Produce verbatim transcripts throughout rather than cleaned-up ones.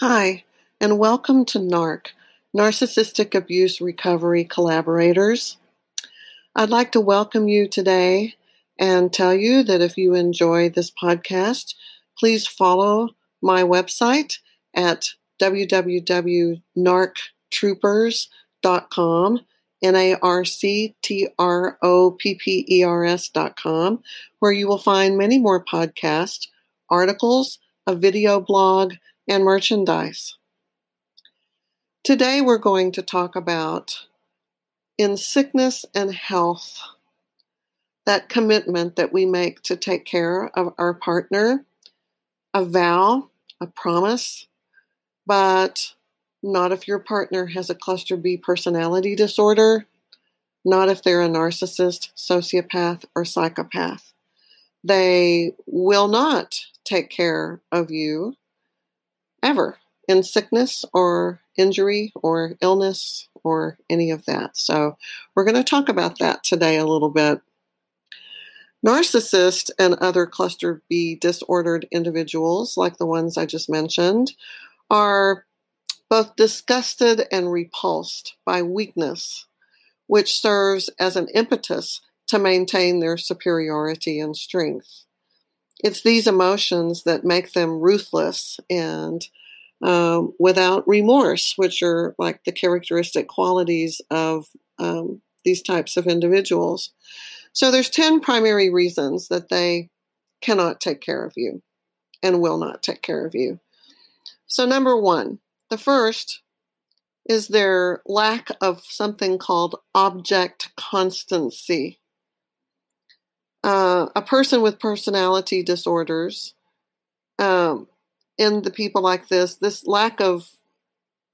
Hi, and welcome to NARC, Narcissistic Abuse Recovery Collaborators. I'd like to welcome you today and tell you that if you enjoy this podcast, please follow my website at w w w dot narc troopers dot com, N A R C T R O P P E R S dot com, where you will find many more podcasts, articles, a video blog, and merchandise. Today we're going to talk about, in sickness and health, that commitment that we make to take care of our partner, a vow, a promise, but not if your partner has a cluster B personality disorder, not if they're a narcissist, sociopath, or psychopath. They will not take care of you ever, in sickness or injury or illness or any of that. So we're going to talk about that today a little bit. Narcissists and other cluster B disordered individuals, like the ones I just mentioned, are both disgusted and repulsed by weakness, which serves as an impetus to maintain their superiority and strength. It's these emotions that make them ruthless and um, without remorse, which are like the characteristic qualities of um, these types of individuals. So there's ten primary reasons that they cannot take care of you and will not take care of you. So number one, the first is their lack of something called object constancy. Uh, a person with personality disorders, um, in the people like this, this lack of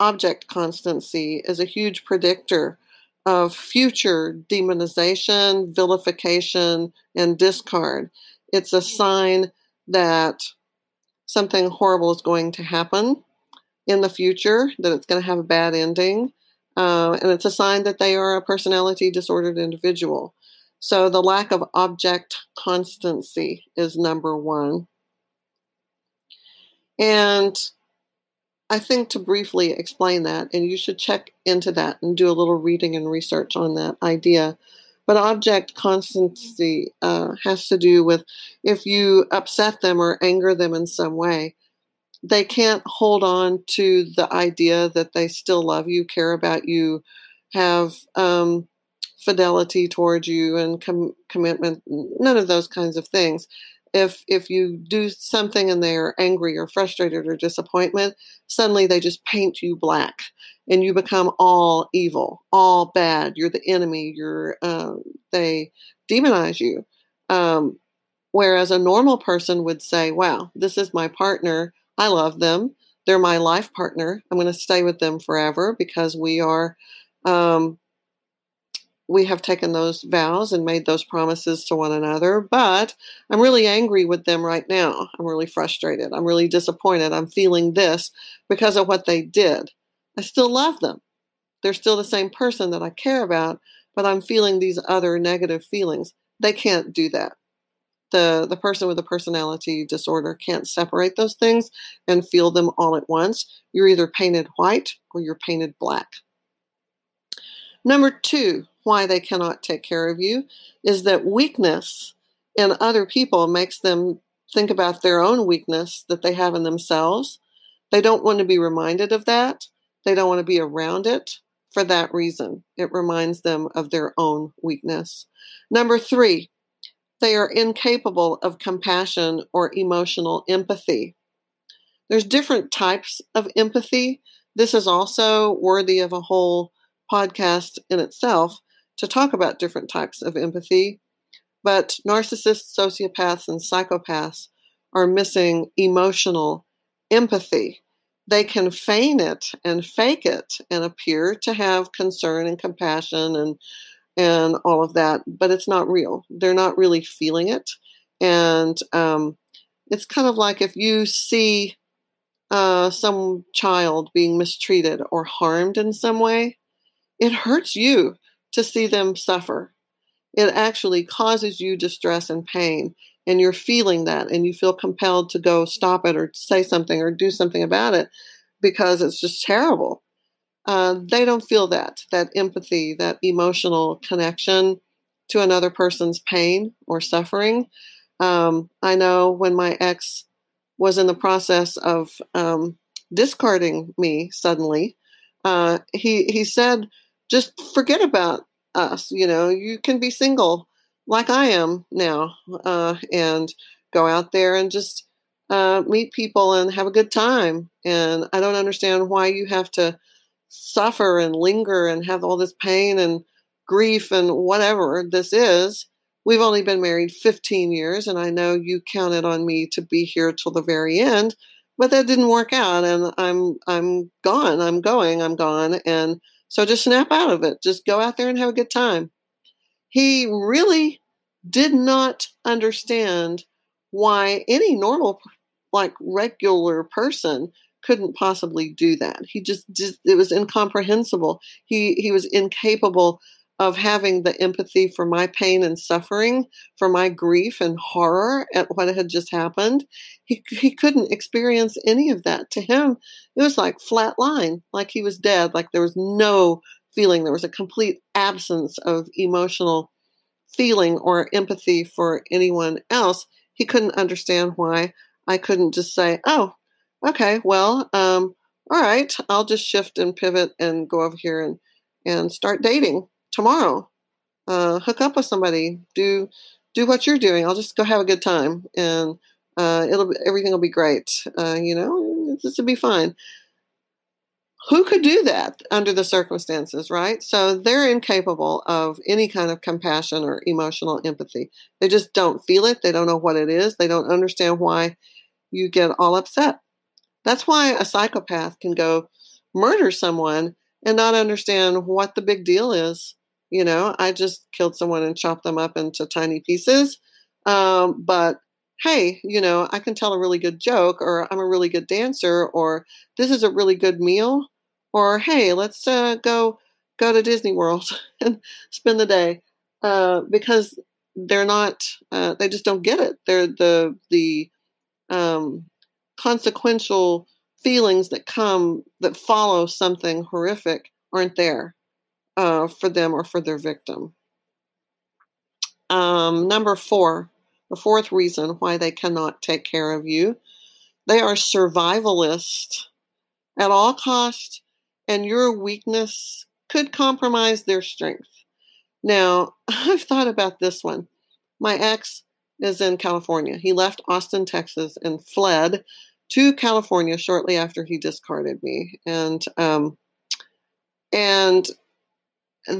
object constancy is a huge predictor of future demonization, vilification, and discard. It's a sign that something horrible is going to happen in the future, that it's going to have a bad ending, uh, and it's a sign that they are a personality disordered individual. So the lack of object constancy is number one. And I think to briefly explain that, and you should check into that and do a little reading and research on that idea. But object constancy uh, has to do with if you upset them or anger them in some way, they can't hold on to the idea that they still love you, care about you, have um fidelity towards you and com- commitment, none of those kinds of things. If if you do something and they're angry or frustrated or disappointment, suddenly they just paint you black and you become all evil, all bad. You're the enemy. You're uh, they demonize you. Um, whereas a normal person would say, wow, this is my partner. I love them. They're my life partner. I'm going to stay with them forever because we are... Um, We have taken those vows and made those promises to one another, but I'm really angry with them right now. I'm really frustrated. I'm really disappointed. I'm feeling this because of what they did. I still love them. They're still the same person that I care about, but I'm feeling these other negative feelings. They can't do that. The, the person with a personality disorder can't separate those things and feel them all at once. You're either painted white or you're painted black. Number two, why they cannot take care of you is that weakness in other people makes them think about their own weakness that they have in themselves. They don't want to be reminded of that. They don't want to be around it for that reason. It reminds them of their own weakness. Number three, they are incapable of compassion or emotional empathy. There's different types of empathy. This is also worthy of a whole podcast in itself to talk about different types of empathy, but narcissists, sociopaths, and psychopaths are missing emotional empathy. They can feign it and fake it and appear to have concern and compassion and and all of that, but it's not real. They're not really feeling it, and um, it's kind of like if you see uh, some child being mistreated or harmed in some way, it hurts you to see them suffer. It actually causes you distress and pain, and you're feeling that, and you feel compelled to go stop it or say something or do something about it because it's just terrible. Uh, they don't feel that, that empathy, that emotional connection to another person's pain or suffering. Um, I know when my ex was in the process of um, discarding me suddenly, uh, he, he said, just forget about us. You know, you can be single like I am now, uh, and go out there and just uh, meet people and have a good time. And I don't understand why you have to suffer and linger and have all this pain and grief and whatever this is. We've only been married fifteen years, and I know you counted on me to be here till the very end, but that didn't work out, and I'm I'm gone. I'm going. I'm gone. And so just snap out of it. Just go out there and have a good time. He really did not understand why any normal, like regular person couldn't possibly do that. He just, just it was incomprehensible. He he was incapable of having the empathy for my pain and suffering, for my grief and horror at what had just happened. He he couldn't experience any of that. To him, it was like flat line, like he was dead, like there was no feeling. There was a complete absence of emotional feeling or empathy for anyone else. He couldn't understand why I couldn't just say, oh, okay, well, um, all right, I'll just shift and pivot and go over here and, and start dating tomorrow, uh, hook up with somebody, do, do what you're doing. I'll just go have a good time, and, uh, it'll, everything will be great. Uh, you know, this will be fine. Who could do that under the circumstances, right? So they're incapable of any kind of compassion or emotional empathy. They just don't feel it. They don't know what it is. They don't understand why you get all upset. That's why a psychopath can go murder someone and not understand what the big deal is. You know, I just killed someone and chopped them up into tiny pieces. Um, but hey, you know, I can tell a really good joke, or I'm a really good dancer, or this is a really good meal, or hey, let's uh, go go to Disney World and spend the day, uh, because they're not. Uh, they just don't get it. They're the the um, consequential feelings that come that follow something horrific aren't there uh, for them or for their victim. Um, number four. The fourth reason why they cannot take care of you, they are survivalist at all costs, and your weakness could compromise their strength. Now, I've thought about this one. My ex is in California. He left Austin, Texas, and fled to California shortly after he discarded me. And, um, and And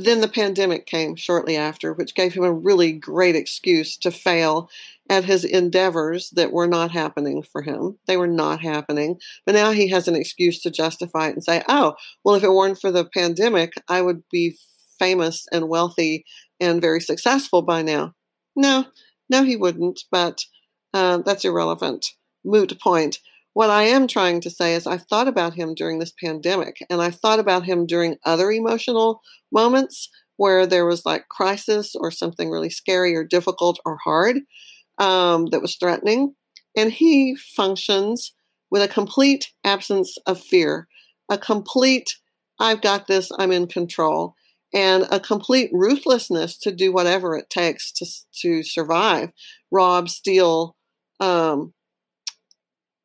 then the pandemic came shortly after, which gave him a really great excuse to fail at his endeavors that were not happening for him. They were not happening. But now he has an excuse to justify it and say, oh, well, if it weren't for the pandemic, I would be famous and wealthy and very successful by now. No, no, he wouldn't. But uh, that's irrelevant. Moot point. What I am trying to say is I've thought about him during this pandemic, and I've thought about him during other emotional moments where there was like crisis or something really scary or difficult or hard um, that was threatening. And he functions with a complete absence of fear, a complete, I've got this, I'm in control, and a complete ruthlessness to do whatever it takes to, to survive, rob, steal, um,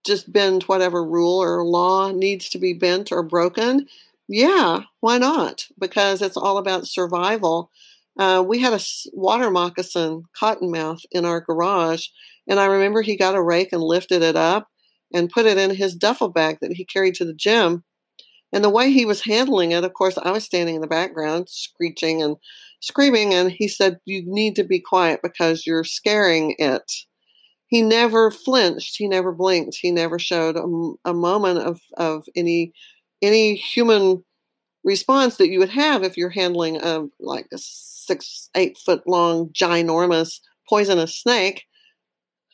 just bend whatever rule or law needs to be bent or broken. Yeah, why not? Because it's all about survival. Uh, we had a water moccasin cottonmouth in our garage, and I remember he got a rake and lifted it up and put it in his duffel bag that he carried to the gym. And the way he was handling it, of course, I was standing in the background screeching and screaming, and he said, you need to be quiet because you're scaring it. He never flinched. He never blinked. He never showed a, a moment of, of any any human response that you would have if you're handling a like a six, eight foot long, ginormous, poisonous snake.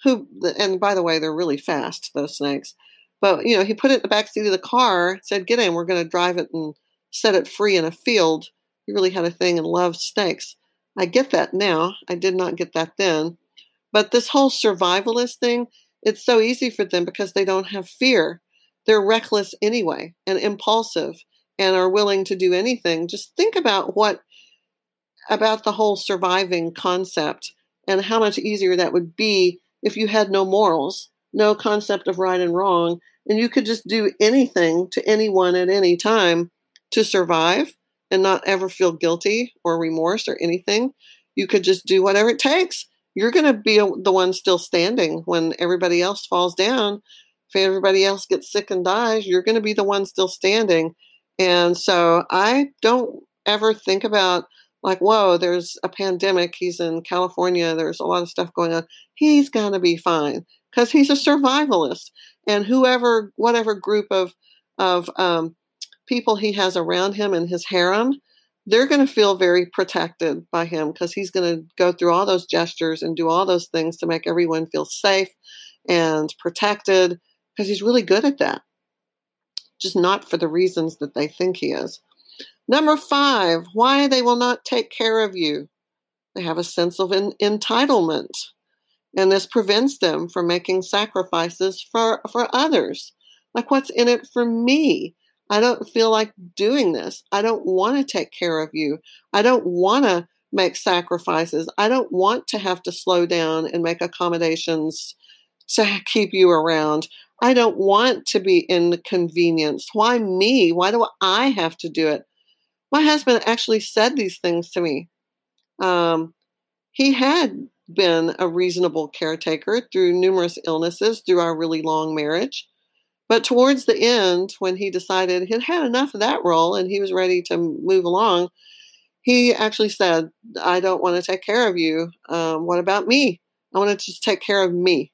Who, and by the way, they're really fast, those snakes. But you know, he put it in the backseat of the car, said, "Get in. We're going to drive it and set it free in a field." He really had a thing and loved snakes. I get that now. I did not get that then. But this whole survivalist thing, it's so easy for them because they don't have fear. They're reckless anyway and impulsive and are willing to do anything. Just think about what, about the whole surviving concept and how much easier that would be if you had no morals, no concept of right and wrong, and you could just do anything to anyone at any time to survive and not ever feel guilty or remorse or anything. You could just do whatever it takes. You're going to be the one still standing when everybody else falls down. If everybody else gets sick and dies, you're going to be the one still standing. And so I don't ever think about like, whoa, there's a pandemic. He's in California. There's a lot of stuff going on. He's going to be fine because he's a survivalist. And whoever, whatever group of, of um, people he has around him in his harem, they're going to feel very protected by him because he's going to go through all those gestures and do all those things to make everyone feel safe and protected because he's really good at that. Just not for the reasons that they think he is. Number five, why they will not take care of you. They have a sense of en- entitlement, and this prevents them from making sacrifices for, for others. Like, what's in it for me? I don't feel like doing this. I don't want to take care of you. I don't want to make sacrifices. I don't want to have to slow down and make accommodations to keep you around. I don't want to be inconvenienced. Why me? Why do I have to do it? My husband actually said these things to me. Um, he had been a reasonable caretaker through numerous illnesses through our really long marriage. But towards the end, when he decided he'd had enough of that role and he was ready to move along, he actually said, I don't want to take care of you. Um, what about me? I want to just take care of me.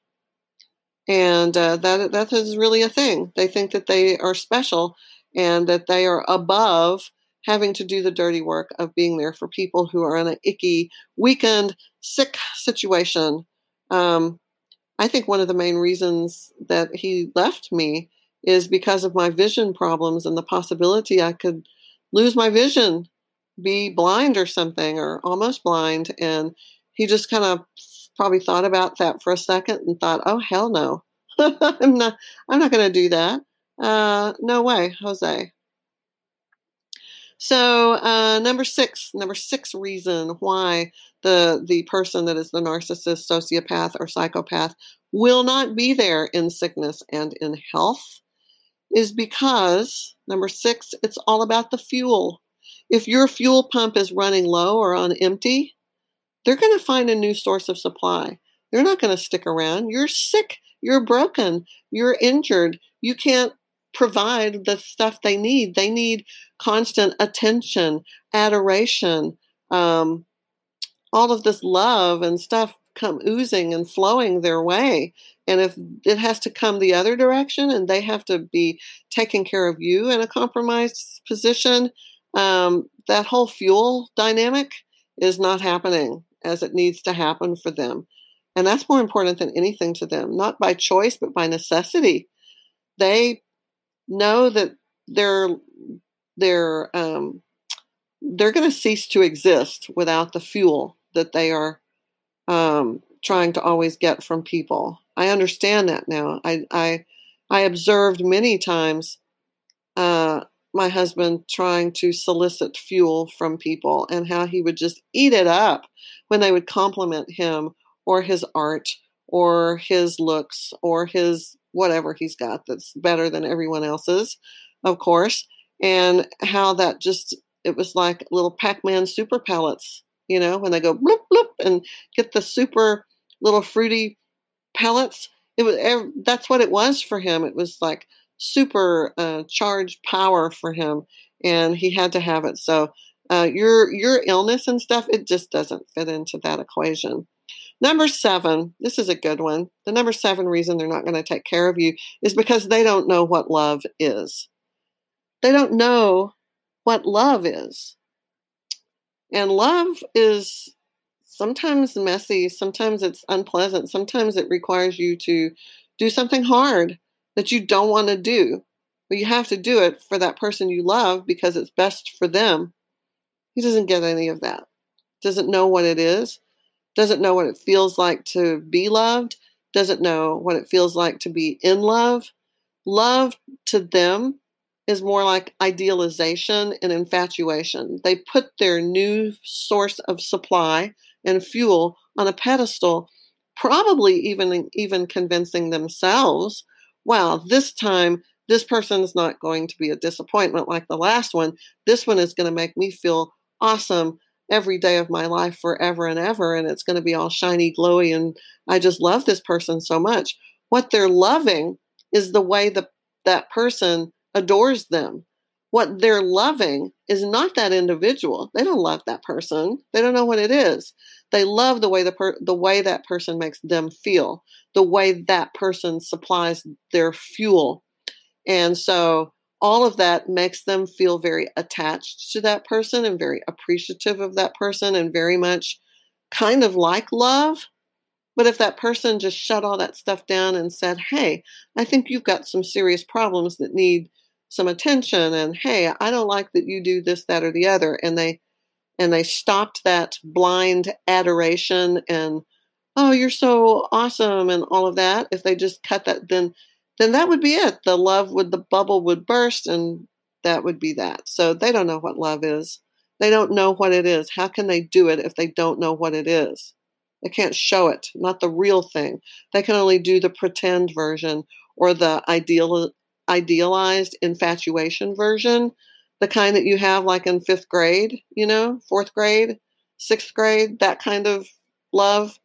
And uh, that that is really a thing. They think that they are special and that they are above having to do the dirty work of being there for people who are in an icky, weakened, sick situation. Um I think one of the main reasons that he left me is because of my vision problems and the possibility I could lose my vision, be blind or something, or almost blind. And he just kind of probably thought about that for a second and thought, oh, hell no, I'm not, I'm not going to do that. Uh, no way, Jose. So uh, number six, number six reason why the the person that is the narcissist, sociopath, or psychopath will not be there in sickness and in health is because, number six, it's all about the fuel. If your fuel pump is running low or on empty, they're going to find a new source of supply. They're not going to stick around. You're sick. You're broken. You're injured. You can't provide the stuff they need. They need constant attention, adoration, um, all of this love and stuff come oozing and flowing their way. And if it has to come the other direction and they have to be taking care of you in a compromised position, um, that whole fuel dynamic is not happening as it needs to happen for them. And that's more important than anything to them, not by choice, but by necessity. They know that they're, they're, um, they're going to cease to exist without the fuel that they are um, trying to always get from people. I understand that now. I, I, I observed many times uh, my husband trying to solicit fuel from people and how he would just eat it up when they would compliment him or his art or his looks or his whatever he's got that's better than everyone else's, of course, and how that just, it was like little Pac-Man super pellets, you know, when they go bloop, bloop, and get the super little fruity pellets. It was, that's what it was for him. It was like super uh, charged power for him, and he had to have it. So uh, your your illness and stuff, it just doesn't fit into that equation. Number seven, this is a good one. The number seven reason they're not going to take care of you is because they don't know what love is. They don't know what love is. And love is sometimes messy, sometimes it's unpleasant, sometimes it requires you to do something hard that you don't want to do, but you have to do it for that person you love because it's best for them. He doesn't get any of that. Doesn't know what it is. Doesn't know what it feels like to be loved, doesn't know what it feels like to be in love, Love to them is more like idealization and infatuation. They put their new source of supply and fuel on a pedestal, probably even, even convincing themselves, wow, this time, this person's not going to be a disappointment like the last one. This one is going to make me feel awesome every day of my life forever and ever, and it's going to be all shiny, glowy, and I just love this person so much. What they're loving is the way that that person adores them. What they're loving is not that individual. They don't love that person. They don't know what it is. They love the way the per- the way that person makes them feel, the way that person supplies their fuel. And so all of that makes them feel very attached to that person and very appreciative of that person and very much kind of like love. But if that person just shut all that stuff down and said, hey, I think you've got some serious problems that need some attention, and hey, I don't like that you do this, that, or the other, and they and they stopped that blind adoration and, oh, you're so awesome and all of that, if they just cut that, then then that would be it. The love would, the bubble would burst, and that would be that. So they don't know what love is. They don't know what it is. How can they do it if they don't know what it is? They can't show it, not the real thing. They can only do the pretend version or the ideal, idealized infatuation version, the kind that you have like in fifth grade, you know, fourth grade, sixth grade, that kind of love.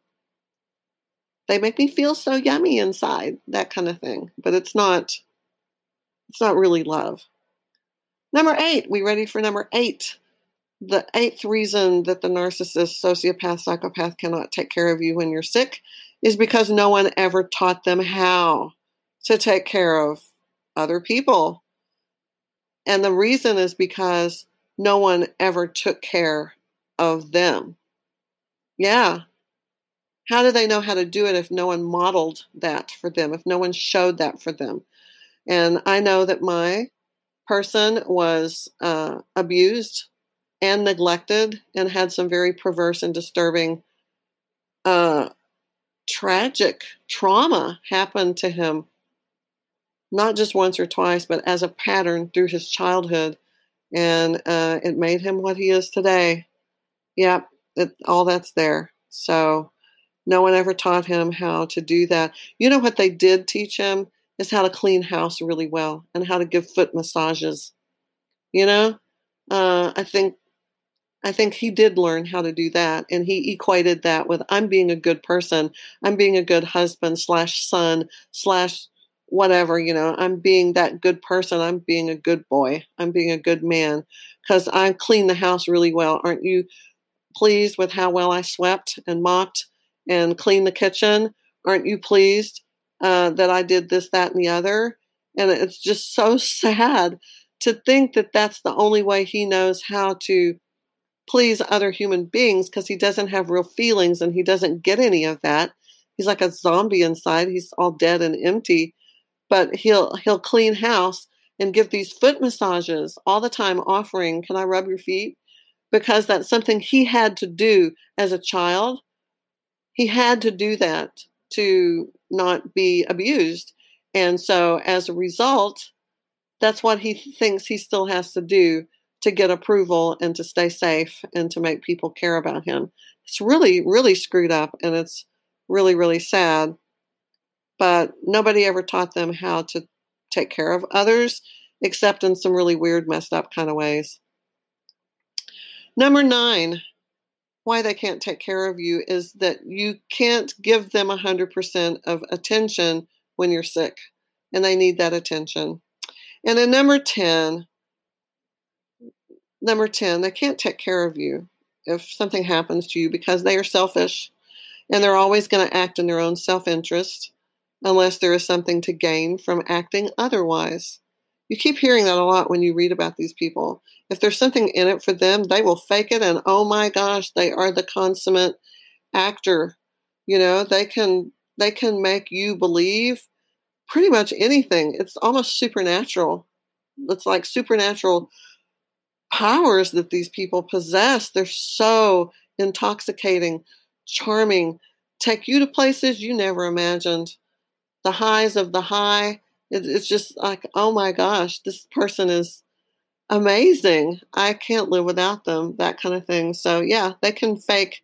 They make me feel so yummy inside, that kind of thing. But it's not, it's not really love. Number eight, we ready for number eight? The eighth reason that the narcissist, sociopath, psychopath cannot take care of you when you're sick is because no one ever taught them how to take care of other people. And the reason is because no one ever took care of them. Yeah. How do they know how to do it if no one modeled that for them, if no one showed that for them? And I know that my person was uh, abused and neglected and had some very perverse and disturbing, uh, tragic trauma happen to him, not just once or twice, but as a pattern through his childhood. And uh, it made him what he is today. Yep, it, all that's there. So no one ever taught him how to do that. You know what they did teach him is how to clean house really well and how to give foot massages. You know, uh, I think I think he did learn how to do that, and he equated that with I'm being a good person, I'm being a good husband slash son slash whatever. You know, I'm being that good person, I'm being a good boy, I'm being a good man because I clean the house really well. Aren't you pleased with how well I swept and mopped and clean the kitchen? Aren't you pleased uh, that I did this, that, and the other? And it's just so sad to think that that's the only way he knows how to please other human beings, because he doesn't have real feelings and he doesn't get any of that. He's like a zombie inside. He's all dead and empty, but he'll he'll clean house and give these foot massages all the time, offering, can I rub your feet? Because that's something he had to do as a child. He had to do that to not be abused. And so as a result, that's what he thinks he still has to do to get approval and to stay safe and to make people care about him. It's really, really screwed up, and it's really, really sad. But nobody ever taught them how to take care of others, except in some really weird, messed up kind of ways. Number nine. Why they can't take care of you is that you can't give them one hundred percent of attention when you're sick, and they need that attention. And then number ten, number ten, they can't take care of you if something happens to you because they are selfish, and they're always going to act in their own self-interest unless there is something to gain from acting otherwise. You keep hearing that a lot when you read about these people. If there's something in it for them, they will fake it, and oh my gosh, they are the consummate actor. You know, they can they can make you believe pretty much anything. It's almost supernatural. It's like supernatural powers that these people possess. They're so intoxicating, charming, take you to places you never imagined. The highs of the high It, it's just like, oh my gosh, this person is amazing. I can't live without them, that kind of thing. So yeah, they can fake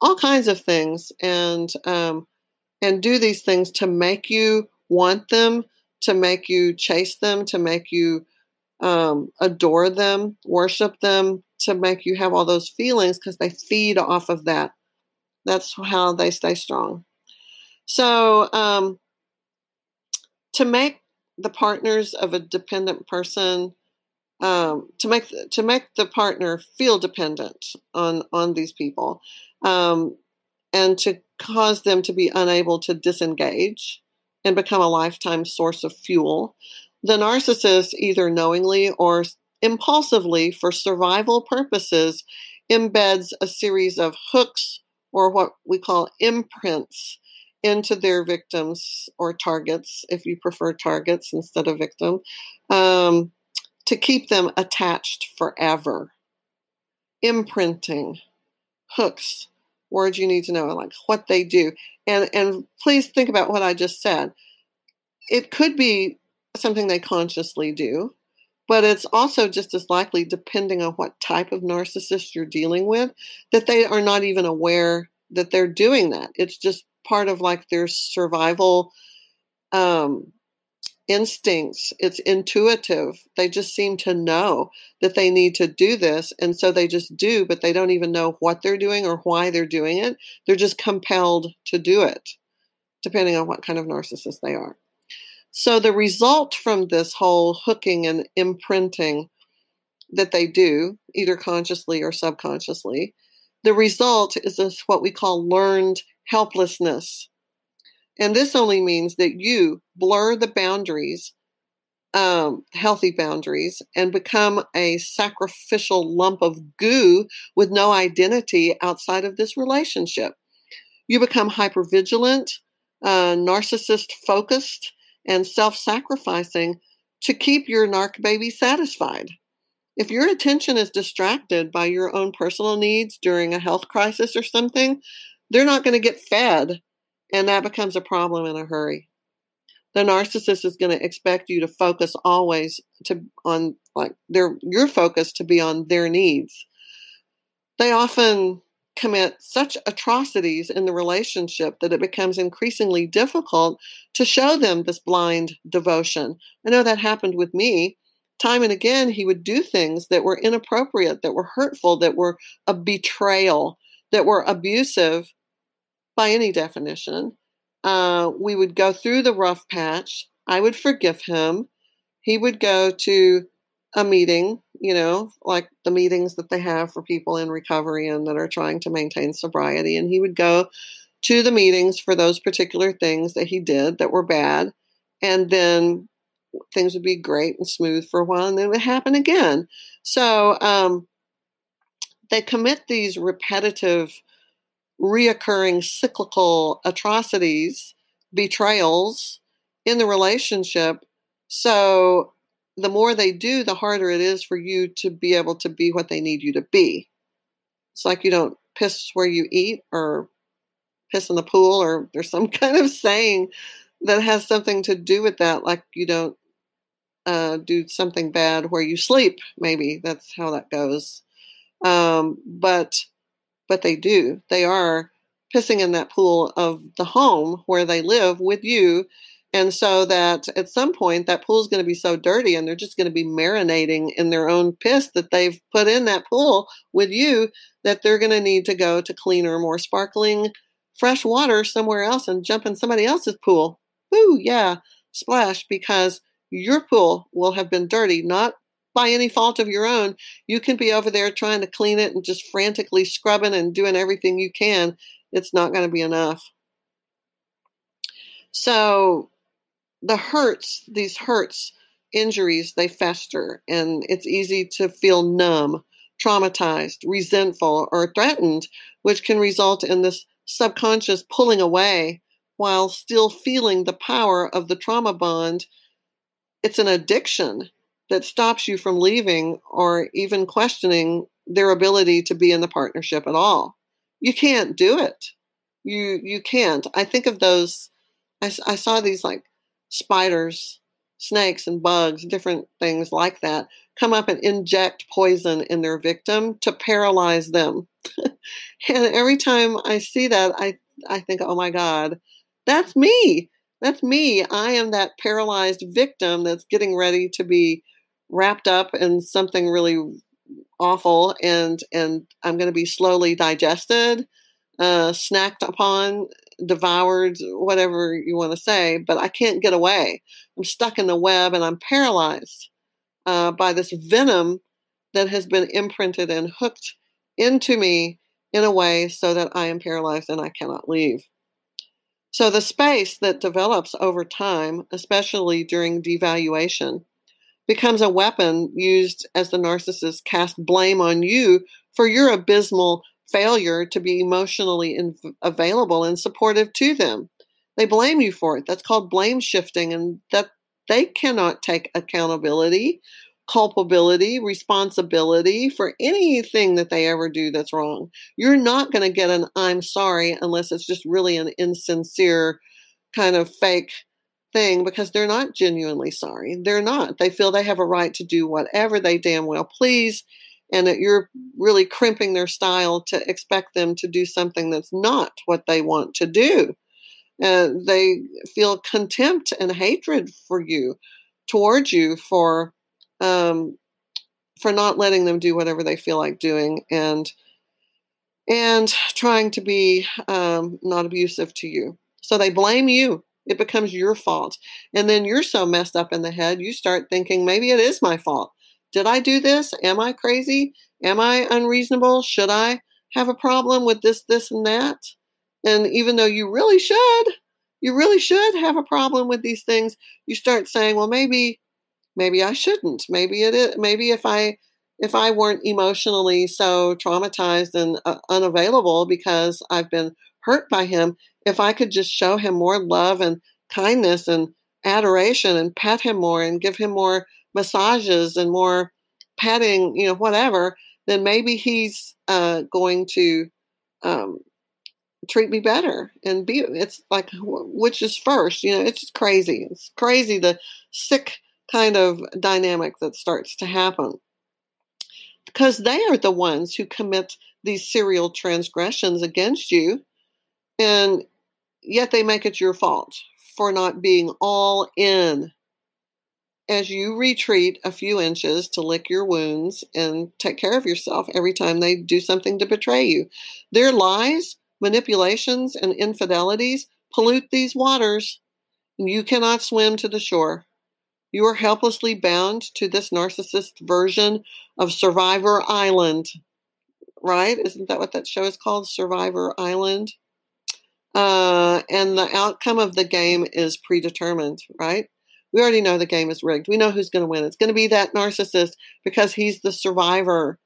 all kinds of things and um, and do these things to make you want them, to make you chase them, to make you um, adore them, worship them, to make you have all those feelings because they feed off of that. That's how they stay strong. So um, to make the partners of a dependent person, um, to make to make the partner feel dependent on, on these people, um, and to cause them to be unable to disengage and become a lifetime source of fuel, the narcissist, either knowingly or impulsively for survival purposes, embeds a series of hooks or what we call imprints into their victims or targets, if you prefer targets instead of victim, um, to keep them attached forever. Imprinting, hooks, words you need to know, like what they do. And and please think about what I just said. It could be something they consciously do, but it's also just as likely, depending on what type of narcissist you're dealing with, that they are not even aware that they're doing that. It's just part of like their survival um, instincts. It's intuitive. They just seem to know that they need to do this. And so they just do, but they don't even know what they're doing or why they're doing it. They're just compelled to do it, depending on what kind of narcissist they are. So the result from this whole hooking and imprinting that they do, either consciously or subconsciously, the result is this, what we call learned helplessness. And this only means that you blur the boundaries, um, healthy boundaries, and become a sacrificial lump of goo with no identity outside of this relationship. You become hypervigilant, uh, narcissist-focused, and self-sacrificing to keep your narc baby satisfied. If your attention is distracted by your own personal needs during a health crisis or something, they're not going to get fed, and that becomes a problem in a hurry. The narcissist is going to expect you to focus always to on like their your focus to be on their needs. They often commit such atrocities in the relationship that it becomes increasingly difficult to show them this blind devotion. I know that happened with me. Time and again, he would do things that were inappropriate, that were hurtful, that were a betrayal, that were abusive by any definition. Uh, we would go through the rough patch. I would forgive him. He would go to a meeting, you know, like the meetings that they have for people in recovery and that are trying to maintain sobriety. And he would go to the meetings for those particular things that he did that were bad. And then things would be great and smooth for a while. And then it would happen again. So um, they commit these repetitive, reoccurring, cyclical atrocities, betrayals in the relationship. So the more they do, the harder it is for you to be able to be what they need you to be. It's like you don't piss where you eat or piss in the pool, or there's some kind of saying that has something to do with that, like you don't uh, do something bad where you sleep, maybe. That's how that goes. Um, but but they do. They are pissing in that pool of the home where they live with you. And so that at some point that pool is going to be so dirty and they're just going to be marinating in their own piss that they've put in that pool with you, that they're going to need to go to cleaner, more sparkling, fresh water somewhere else and jump in somebody else's pool. Ooh, yeah, splash, because your pool will have been dirty, not by any fault of your own. You can be over there trying to clean it and just frantically scrubbing and doing everything you can. It's not going to be enough. So the hurts, these hurts, injuries, they fester, and it's easy to feel numb, traumatized, resentful, or threatened, which can result in this subconscious pulling away while still feeling the power of the trauma bond. It's an addiction that stops you from leaving or even questioning their ability to be in the partnership at all. You can't do it. You you can't. I think of those, I, I saw these like spiders snakes and bugs, different things like that, come up and inject poison in their victim to paralyze them. And every time I see that, I, I think, oh my God, that's me. That's me. I am that paralyzed victim that's getting ready to be wrapped up in something really awful, and and I'm going to be slowly digested, uh, snacked upon, devoured, whatever you want to say, but I can't get away. I'm stuck in the web and I'm paralyzed uh, by this venom that has been imprinted and hooked into me in a way so that I am paralyzed and I cannot leave. So the space that develops over time, especially during devaluation, becomes a weapon used as the narcissist casts blame on you for your abysmal failure to be emotionally in- available and supportive to them. They blame you for it. That's called blame shifting, and that they cannot take accountability, culpability, responsibility for anything that they ever do that's wrong. You're not going to get an I'm sorry unless it's just really an insincere kind of fake thing, because they're not genuinely sorry. They're not. They feel they have a right to do whatever they damn well please, and that you're really crimping their style to expect them to do something that's not what they want to do. Uh, they feel contempt and hatred for you, towards you for um, for not letting them do whatever they feel like doing, and and trying to be um, not abusive to you. So they blame you. It becomes your fault, and then you're so messed up in the head, you start thinking maybe it is my fault. Did I do this? Am I crazy? Am I unreasonable? Should I have a problem with this, this, and that? And even though you really should, you really should have a problem with these things, you start saying, well, maybe, maybe I shouldn't. Maybe it is, maybe if I, if I weren't emotionally so traumatized and uh, unavailable because I've been hurt by him, if I could just show him more love and kindness and adoration and pet him more and give him more massages and more petting, you know, whatever, then maybe he's uh, going to um, treat me better and be, it's like, which is first, you know, it's just crazy. It's crazy, the sick kind of dynamic that starts to happen, because they are the ones who commit these serial transgressions against you, and yet they make it your fault for not being all in. As you retreat a few inches to lick your wounds and take care of yourself every time they do something to betray you. Their lies, manipulations, and infidelities pollute these waters, and you cannot swim to the shore. You are helplessly bound to this narcissist version of Survivor Island, right? Isn't that what that show is called? Survivor Island? Uh, and the outcome of the game is predetermined, right? We already know the game is rigged. We know who's going to win. It's going to be that narcissist, because he's the survivor.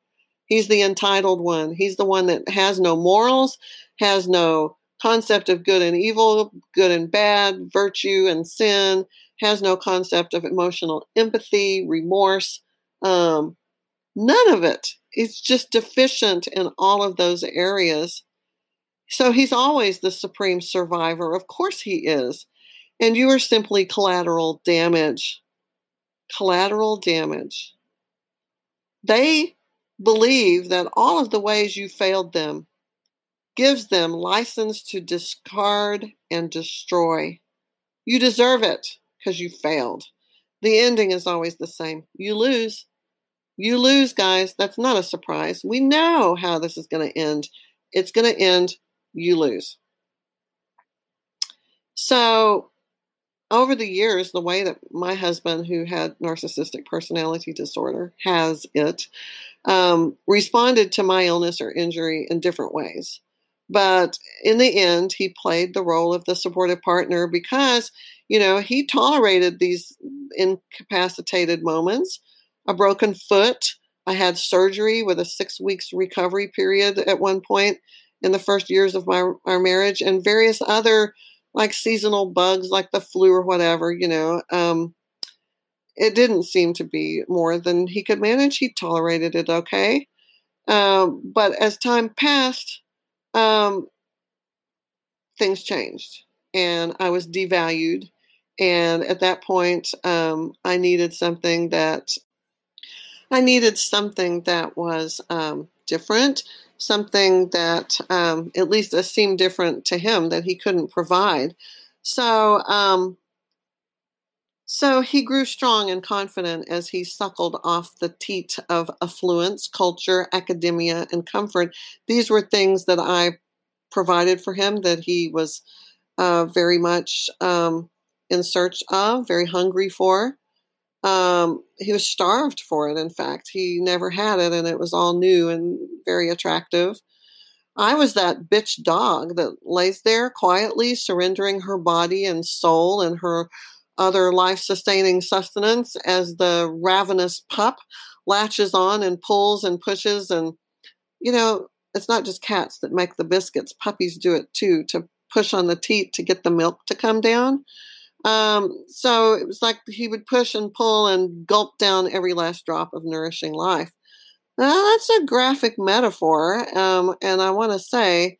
He's the entitled one. He's the one that has no morals, has no concept of good and evil, good and bad, virtue and sin, has no concept of emotional empathy, remorse, um, none of it. It's just deficient in all of those areas. So he's always the supreme survivor. Of course he is. And you are simply collateral damage. Collateral damage. They believe that all of the ways you failed them gives them license to discard and destroy. You deserve it because you failed. The ending is always the same. You lose. You lose, guys. That's not a surprise. We know how this is going to end. It's going to end. You lose. So over the years, the way that my husband, who had narcissistic personality disorder, has it, um, responded to my illness or injury in different ways. But in the end, he played the role of the supportive partner because, you know, he tolerated these incapacitated moments, a broken foot. I had surgery with a six weeks recovery period at one point in the first years of my our marriage, and various other like seasonal bugs, like the flu or whatever, you know, um, it didn't seem to be more than he could manage. He tolerated it okay. Um, but as time passed, um, things changed, and I was devalued, And at that point, um, I needed something that I needed something that was um, different, something that um, at least uh, seemed different to him that he couldn't provide. So, um, so he grew strong and confident as he suckled off the teat of affluence, culture, academia, and comfort. These were things that I provided for him that he was uh, very much um, in search of, very hungry for. Um, he was starved for it, in fact. He never had it, and it was all new and very attractive. I was that bitch dog that lays there quietly, surrendering her body and soul and her other life-sustaining sustenance as the ravenous pup latches on and pulls and pushes. And, you know, it's not just cats that make the biscuits. Puppies do it, too, to push on the teat to get the milk to come down. Um, so it was like he would push and pull and gulp down every last drop of nourishing life. Now, that's a graphic metaphor. Um, and I want to say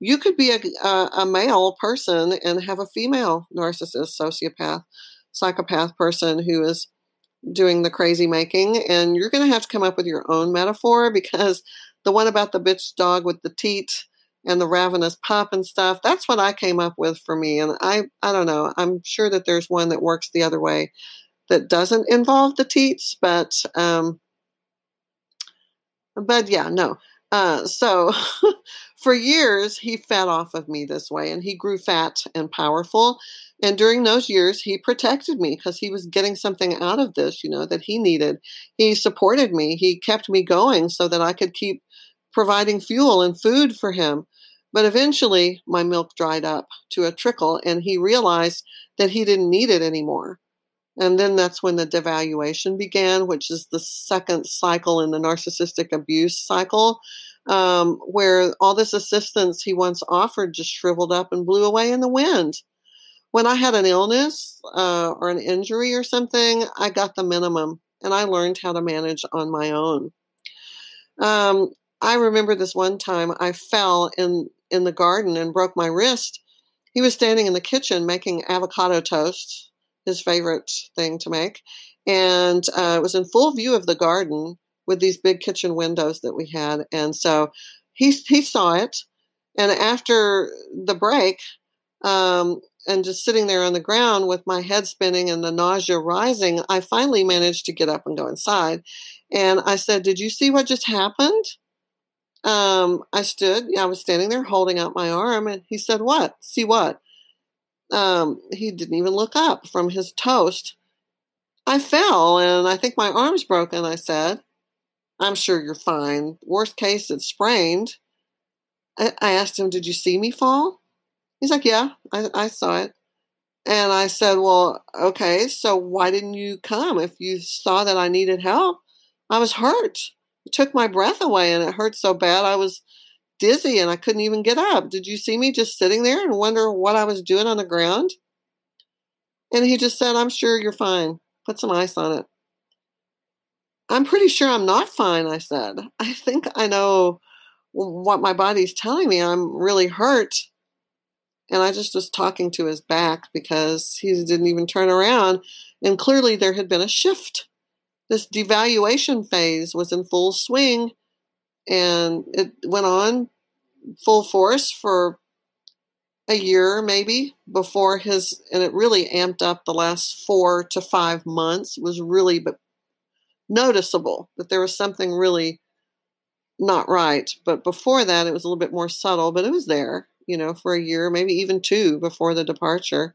you could be a, a, a male person and have a female narcissist, sociopath, psychopath person who is doing the crazy making. And you're going to have to come up with your own metaphor, because the one about the bitch dog with the teat and the ravenous pup and stuff, that's what I came up with for me. And I, I don't know, I'm sure that there's one that works the other way that doesn't involve the teats, but, um, but yeah, no. Uh, so for years, he fed off of me this way, and he grew fat and powerful. And during those years, he protected me because he was getting something out of this, you know, that he needed. He supported me. He kept me going so that I could keep providing fuel and food for him. But eventually, my milk dried up to a trickle, and he realized that he didn't need it anymore. And then that's when the devaluation began, which is the second cycle in the narcissistic abuse cycle, um, where all this assistance he once offered just shriveled up and blew away in the wind. When I had an illness uh, or an injury or something, I got the minimum, and I learned how to manage on my own. Um, I remember this one time I fell in, in the garden and broke my wrist. He was standing in the kitchen making avocado toast, his favorite thing to make. And uh, it was in full view of the garden with these big kitchen windows that we had. And so he he saw it. And after the break, um, and just sitting there on the ground with my head spinning and the nausea rising, I finally managed to get up and go inside. And I said, "Did you see what just happened?" Um, I stood, I was standing there holding out my arm, and he said, "What? See what?" Um, he didn't even look up from his toast. "I fell, and I think my arm's broken," I said. "I'm sure you're fine. Worst case, it's sprained." I, I asked him, "Did you see me fall?" He's like, "Yeah, I, I saw it." And I said, "Well, okay, so why didn't you come if you saw that I needed help? I was hurt. Took my breath away, and it hurt so bad I was dizzy and I couldn't even get up. Did you see me just sitting there and wonder what I was doing on the ground?" And he just said, "I'm sure you're fine. Put some ice on it." "I'm pretty sure I'm not fine," I said. "I think I know what my body's telling me. I'm really hurt." And I just was talking to his back because he didn't even turn around. And clearly there had been a shift. This devaluation phase was in full swing, and it went on full force for a year maybe before his, and it really amped up the last four to five months. It was really noticeable that there was something really not right. But before that, it was a little bit more subtle, but it was there, you know, for a year, maybe even two before the departure.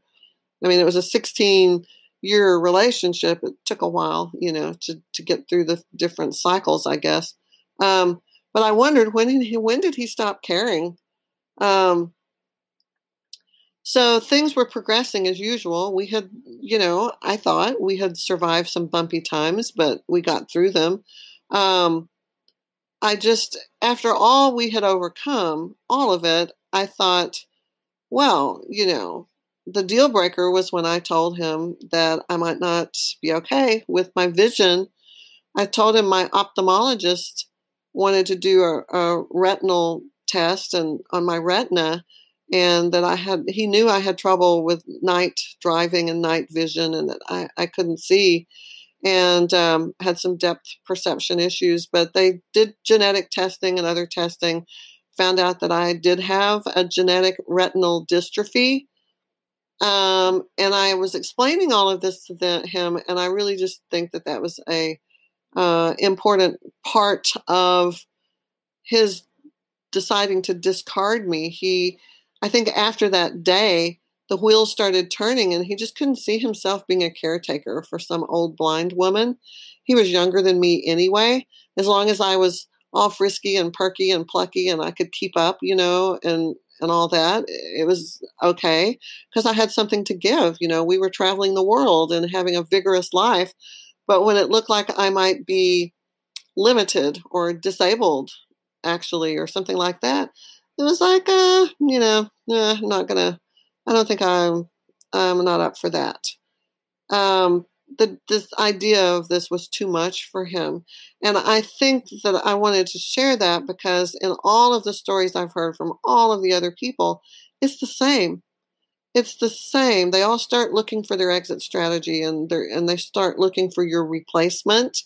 I mean, it was a sixteen your relationship. It took a while, you know, to, to get through the different cycles, I guess. Um, but I wondered when he, when did he stop caring? Um, so things were progressing as usual. We had, you know, I thought we had survived some bumpy times, but we got through them. Um, I just, after all we had overcome, all of it, I thought, well, you know, the deal breaker was when I told him that I might not be okay with my vision. I told him my ophthalmologist wanted to do a, a retinal test and on my retina, and that I had, he knew I had trouble with night driving and night vision, and that I, I couldn't see, and um, had some depth perception issues. But they did genetic testing and other testing, found out that I did have a genetic retinal dystrophy. Um, and I was explaining all of this to the, him, and I really just think that that was a uh, important part of his deciding to discard me. He, I think after that day, the wheels started turning, and he just couldn't see himself being a caretaker for some old blind woman. He was younger than me anyway. As long as I was all frisky and perky and plucky and I could keep up, you know, and, and all that, it was okay, because I had something to give. You know, we were traveling the world and having a vigorous life, but when it looked like I might be limited or disabled, actually, or something like that, it was like, uh, you know, nah, I'm not gonna, I don't think I'm, I'm not up for that. Um, the, this idea of this was too much for him. And I think that I wanted to share that because in all of the stories I've heard from all of the other people, it's the same. It's the same. They all start looking for their exit strategy, and they and they start looking for your replacement.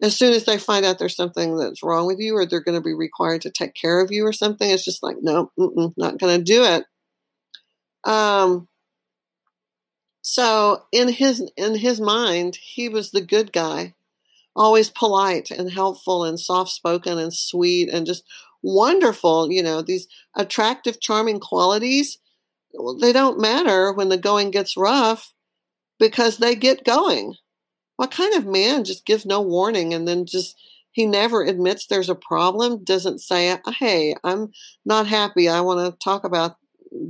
As soon as they find out there's something that's wrong with you, or they're going to be required to take care of you or something, it's just like, no, mm-mm, not going to do it. Um, so in his, in his mind, he was the good guy, always polite and helpful and soft-spoken and sweet and just wonderful. You know, these attractive, charming qualities, they don't matter when the going gets rough because they get going. What kind of man just gives no warning and then just, he never admits there's a problem, doesn't say, hey, I'm not happy, I want to talk about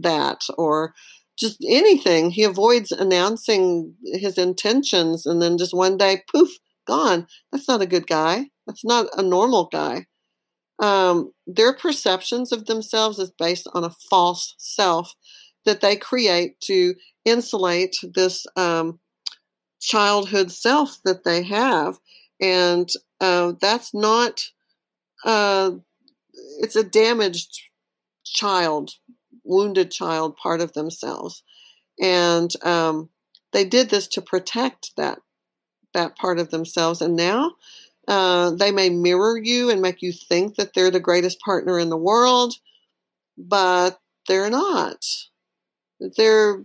that, or just anything. He avoids announcing his intentions, and then just one day, poof, gone. That's not a good guy. That's not a normal guy. Um, their perceptions of themselves is based on a false self that they create to insulate this um, childhood self that they have. And uh, that's not, uh, it's a damaged child, wounded child part of themselves. And um, they did this to protect that, that part of themselves. And now uh, they may mirror you and make you think that they're the greatest partner in the world, but they're not. They're,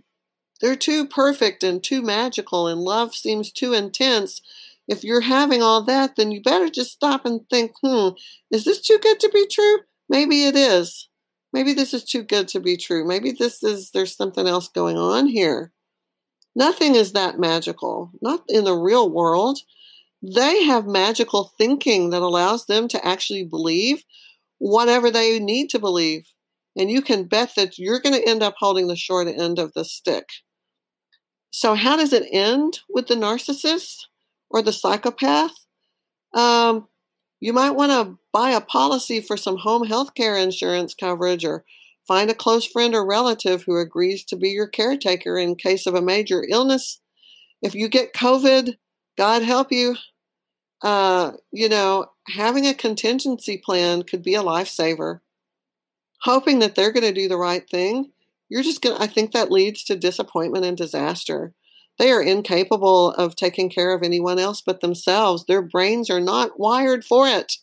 they're too perfect and too magical, and love seems too intense. If you're having all that, then you better just stop and think, hmm, is this too good to be true? Maybe it is. Maybe this is too good to be true. Maybe this is, there's something else going on here. Nothing is that magical. Not in the real world. They have magical thinking that allows them to actually believe whatever they need to believe. And you can bet that you're going to end up holding the short end of the stick. So how does it end with the narcissist or the psychopath? Um, You might want to buy a policy for some home health care insurance coverage, or find a close friend or relative who agrees to be your caretaker in case of a major illness. If you get COVID, God help you. Uh, you know, having a contingency plan could be a lifesaver. Hoping that they're going to do the right thing, you're just going to, I think that leads to disappointment and disaster. They are incapable of taking care of anyone else but themselves. Their brains are not wired for it.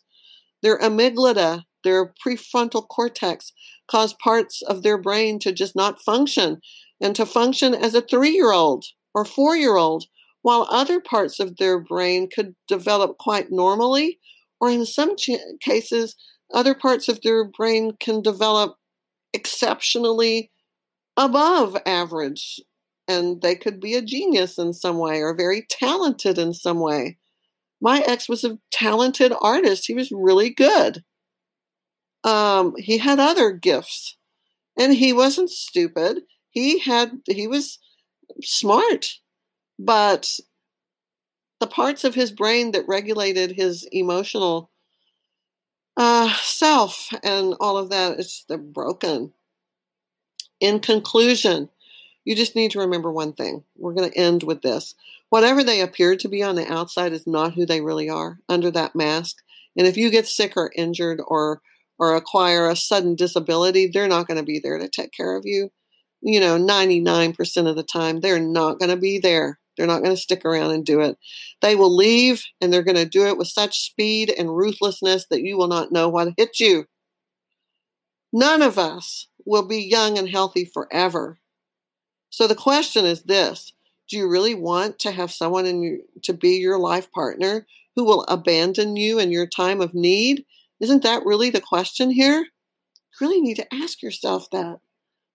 Their amygdala, their prefrontal cortex, cause parts of their brain to just not function, and to function as a three-year-old or four-year-old, while other parts of their brain could develop quite normally, or in some ch- cases, other parts of their brain can develop exceptionally above average. And they could be a genius in some way, or very talented in some way. My ex was a talented artist. He was really good. Um, he had other gifts, and he wasn't stupid. He had, he was smart, but the parts of his brain that regulated his emotional uh, self and all of that, it's, they're broken. In conclusion, you just need to remember one thing. We're going to end with this. Whatever they appear to be on the outside is not who they really are under that mask. And if you get sick or injured or or acquire a sudden disability, they're not going to be there to take care of you. You know, ninety-nine percent of the time, they're not going to be there. They're not going to stick around and do it. They will leave, and they're going to do it with such speed and ruthlessness that you will not know what hit you. None of us will be young and healthy forever. So the question is this: do you really want to have someone in you, to be your life partner who will abandon you in your time of need? Isn't that really the question here? You really need to ask yourself that.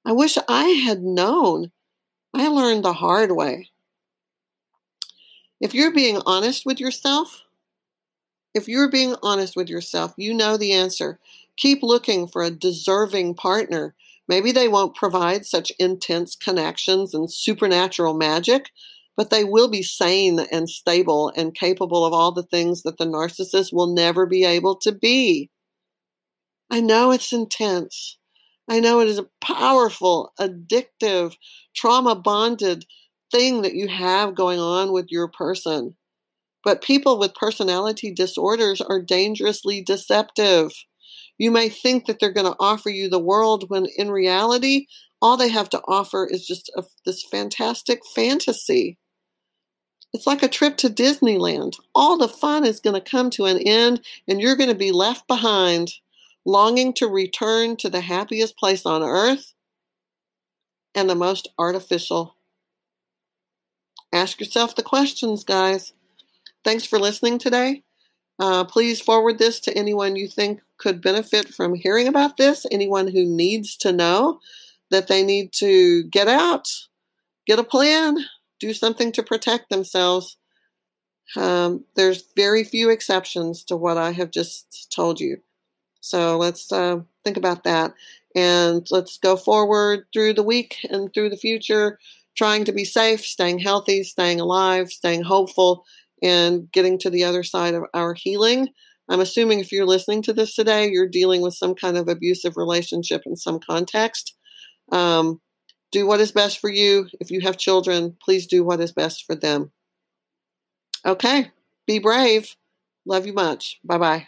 I wish I had known. I learned the hard way. If you're being honest with yourself, if you're being honest with yourself, you know the answer. Keep looking for a deserving partner. Maybe they won't provide such intense connections and supernatural magic, but they will be sane and stable and capable of all the things that the narcissist will never be able to be. I know it's intense. I know it is a powerful, addictive, trauma-bonded thing that you have going on with your person. But people with personality disorders are dangerously deceptive. You may think that they're going to offer you the world when in reality, all they have to offer is just a, this fantastic fantasy. It's like a trip to Disneyland. All the fun is going to come to an end, and you're going to be left behind, longing to return to the happiest place on earth and the most artificial. Ask yourself the questions, guys. Thanks for listening today. Uh, please forward this to anyone you think could benefit from hearing about this, anyone who needs to know that they need to get out, get a plan, do something to protect themselves. Um, there's very few exceptions to what I have just told you. So let's uh, think about that. And let's go forward through the week and through the future, trying to be safe, staying healthy, staying alive, staying hopeful, and getting to the other side of our healing. I'm assuming if you're listening to this today, you're dealing with some kind of abusive relationship in some context. Um, do what is best for you. If you have children, please do what is best for them. Okay, be brave. Love you much. Bye-bye.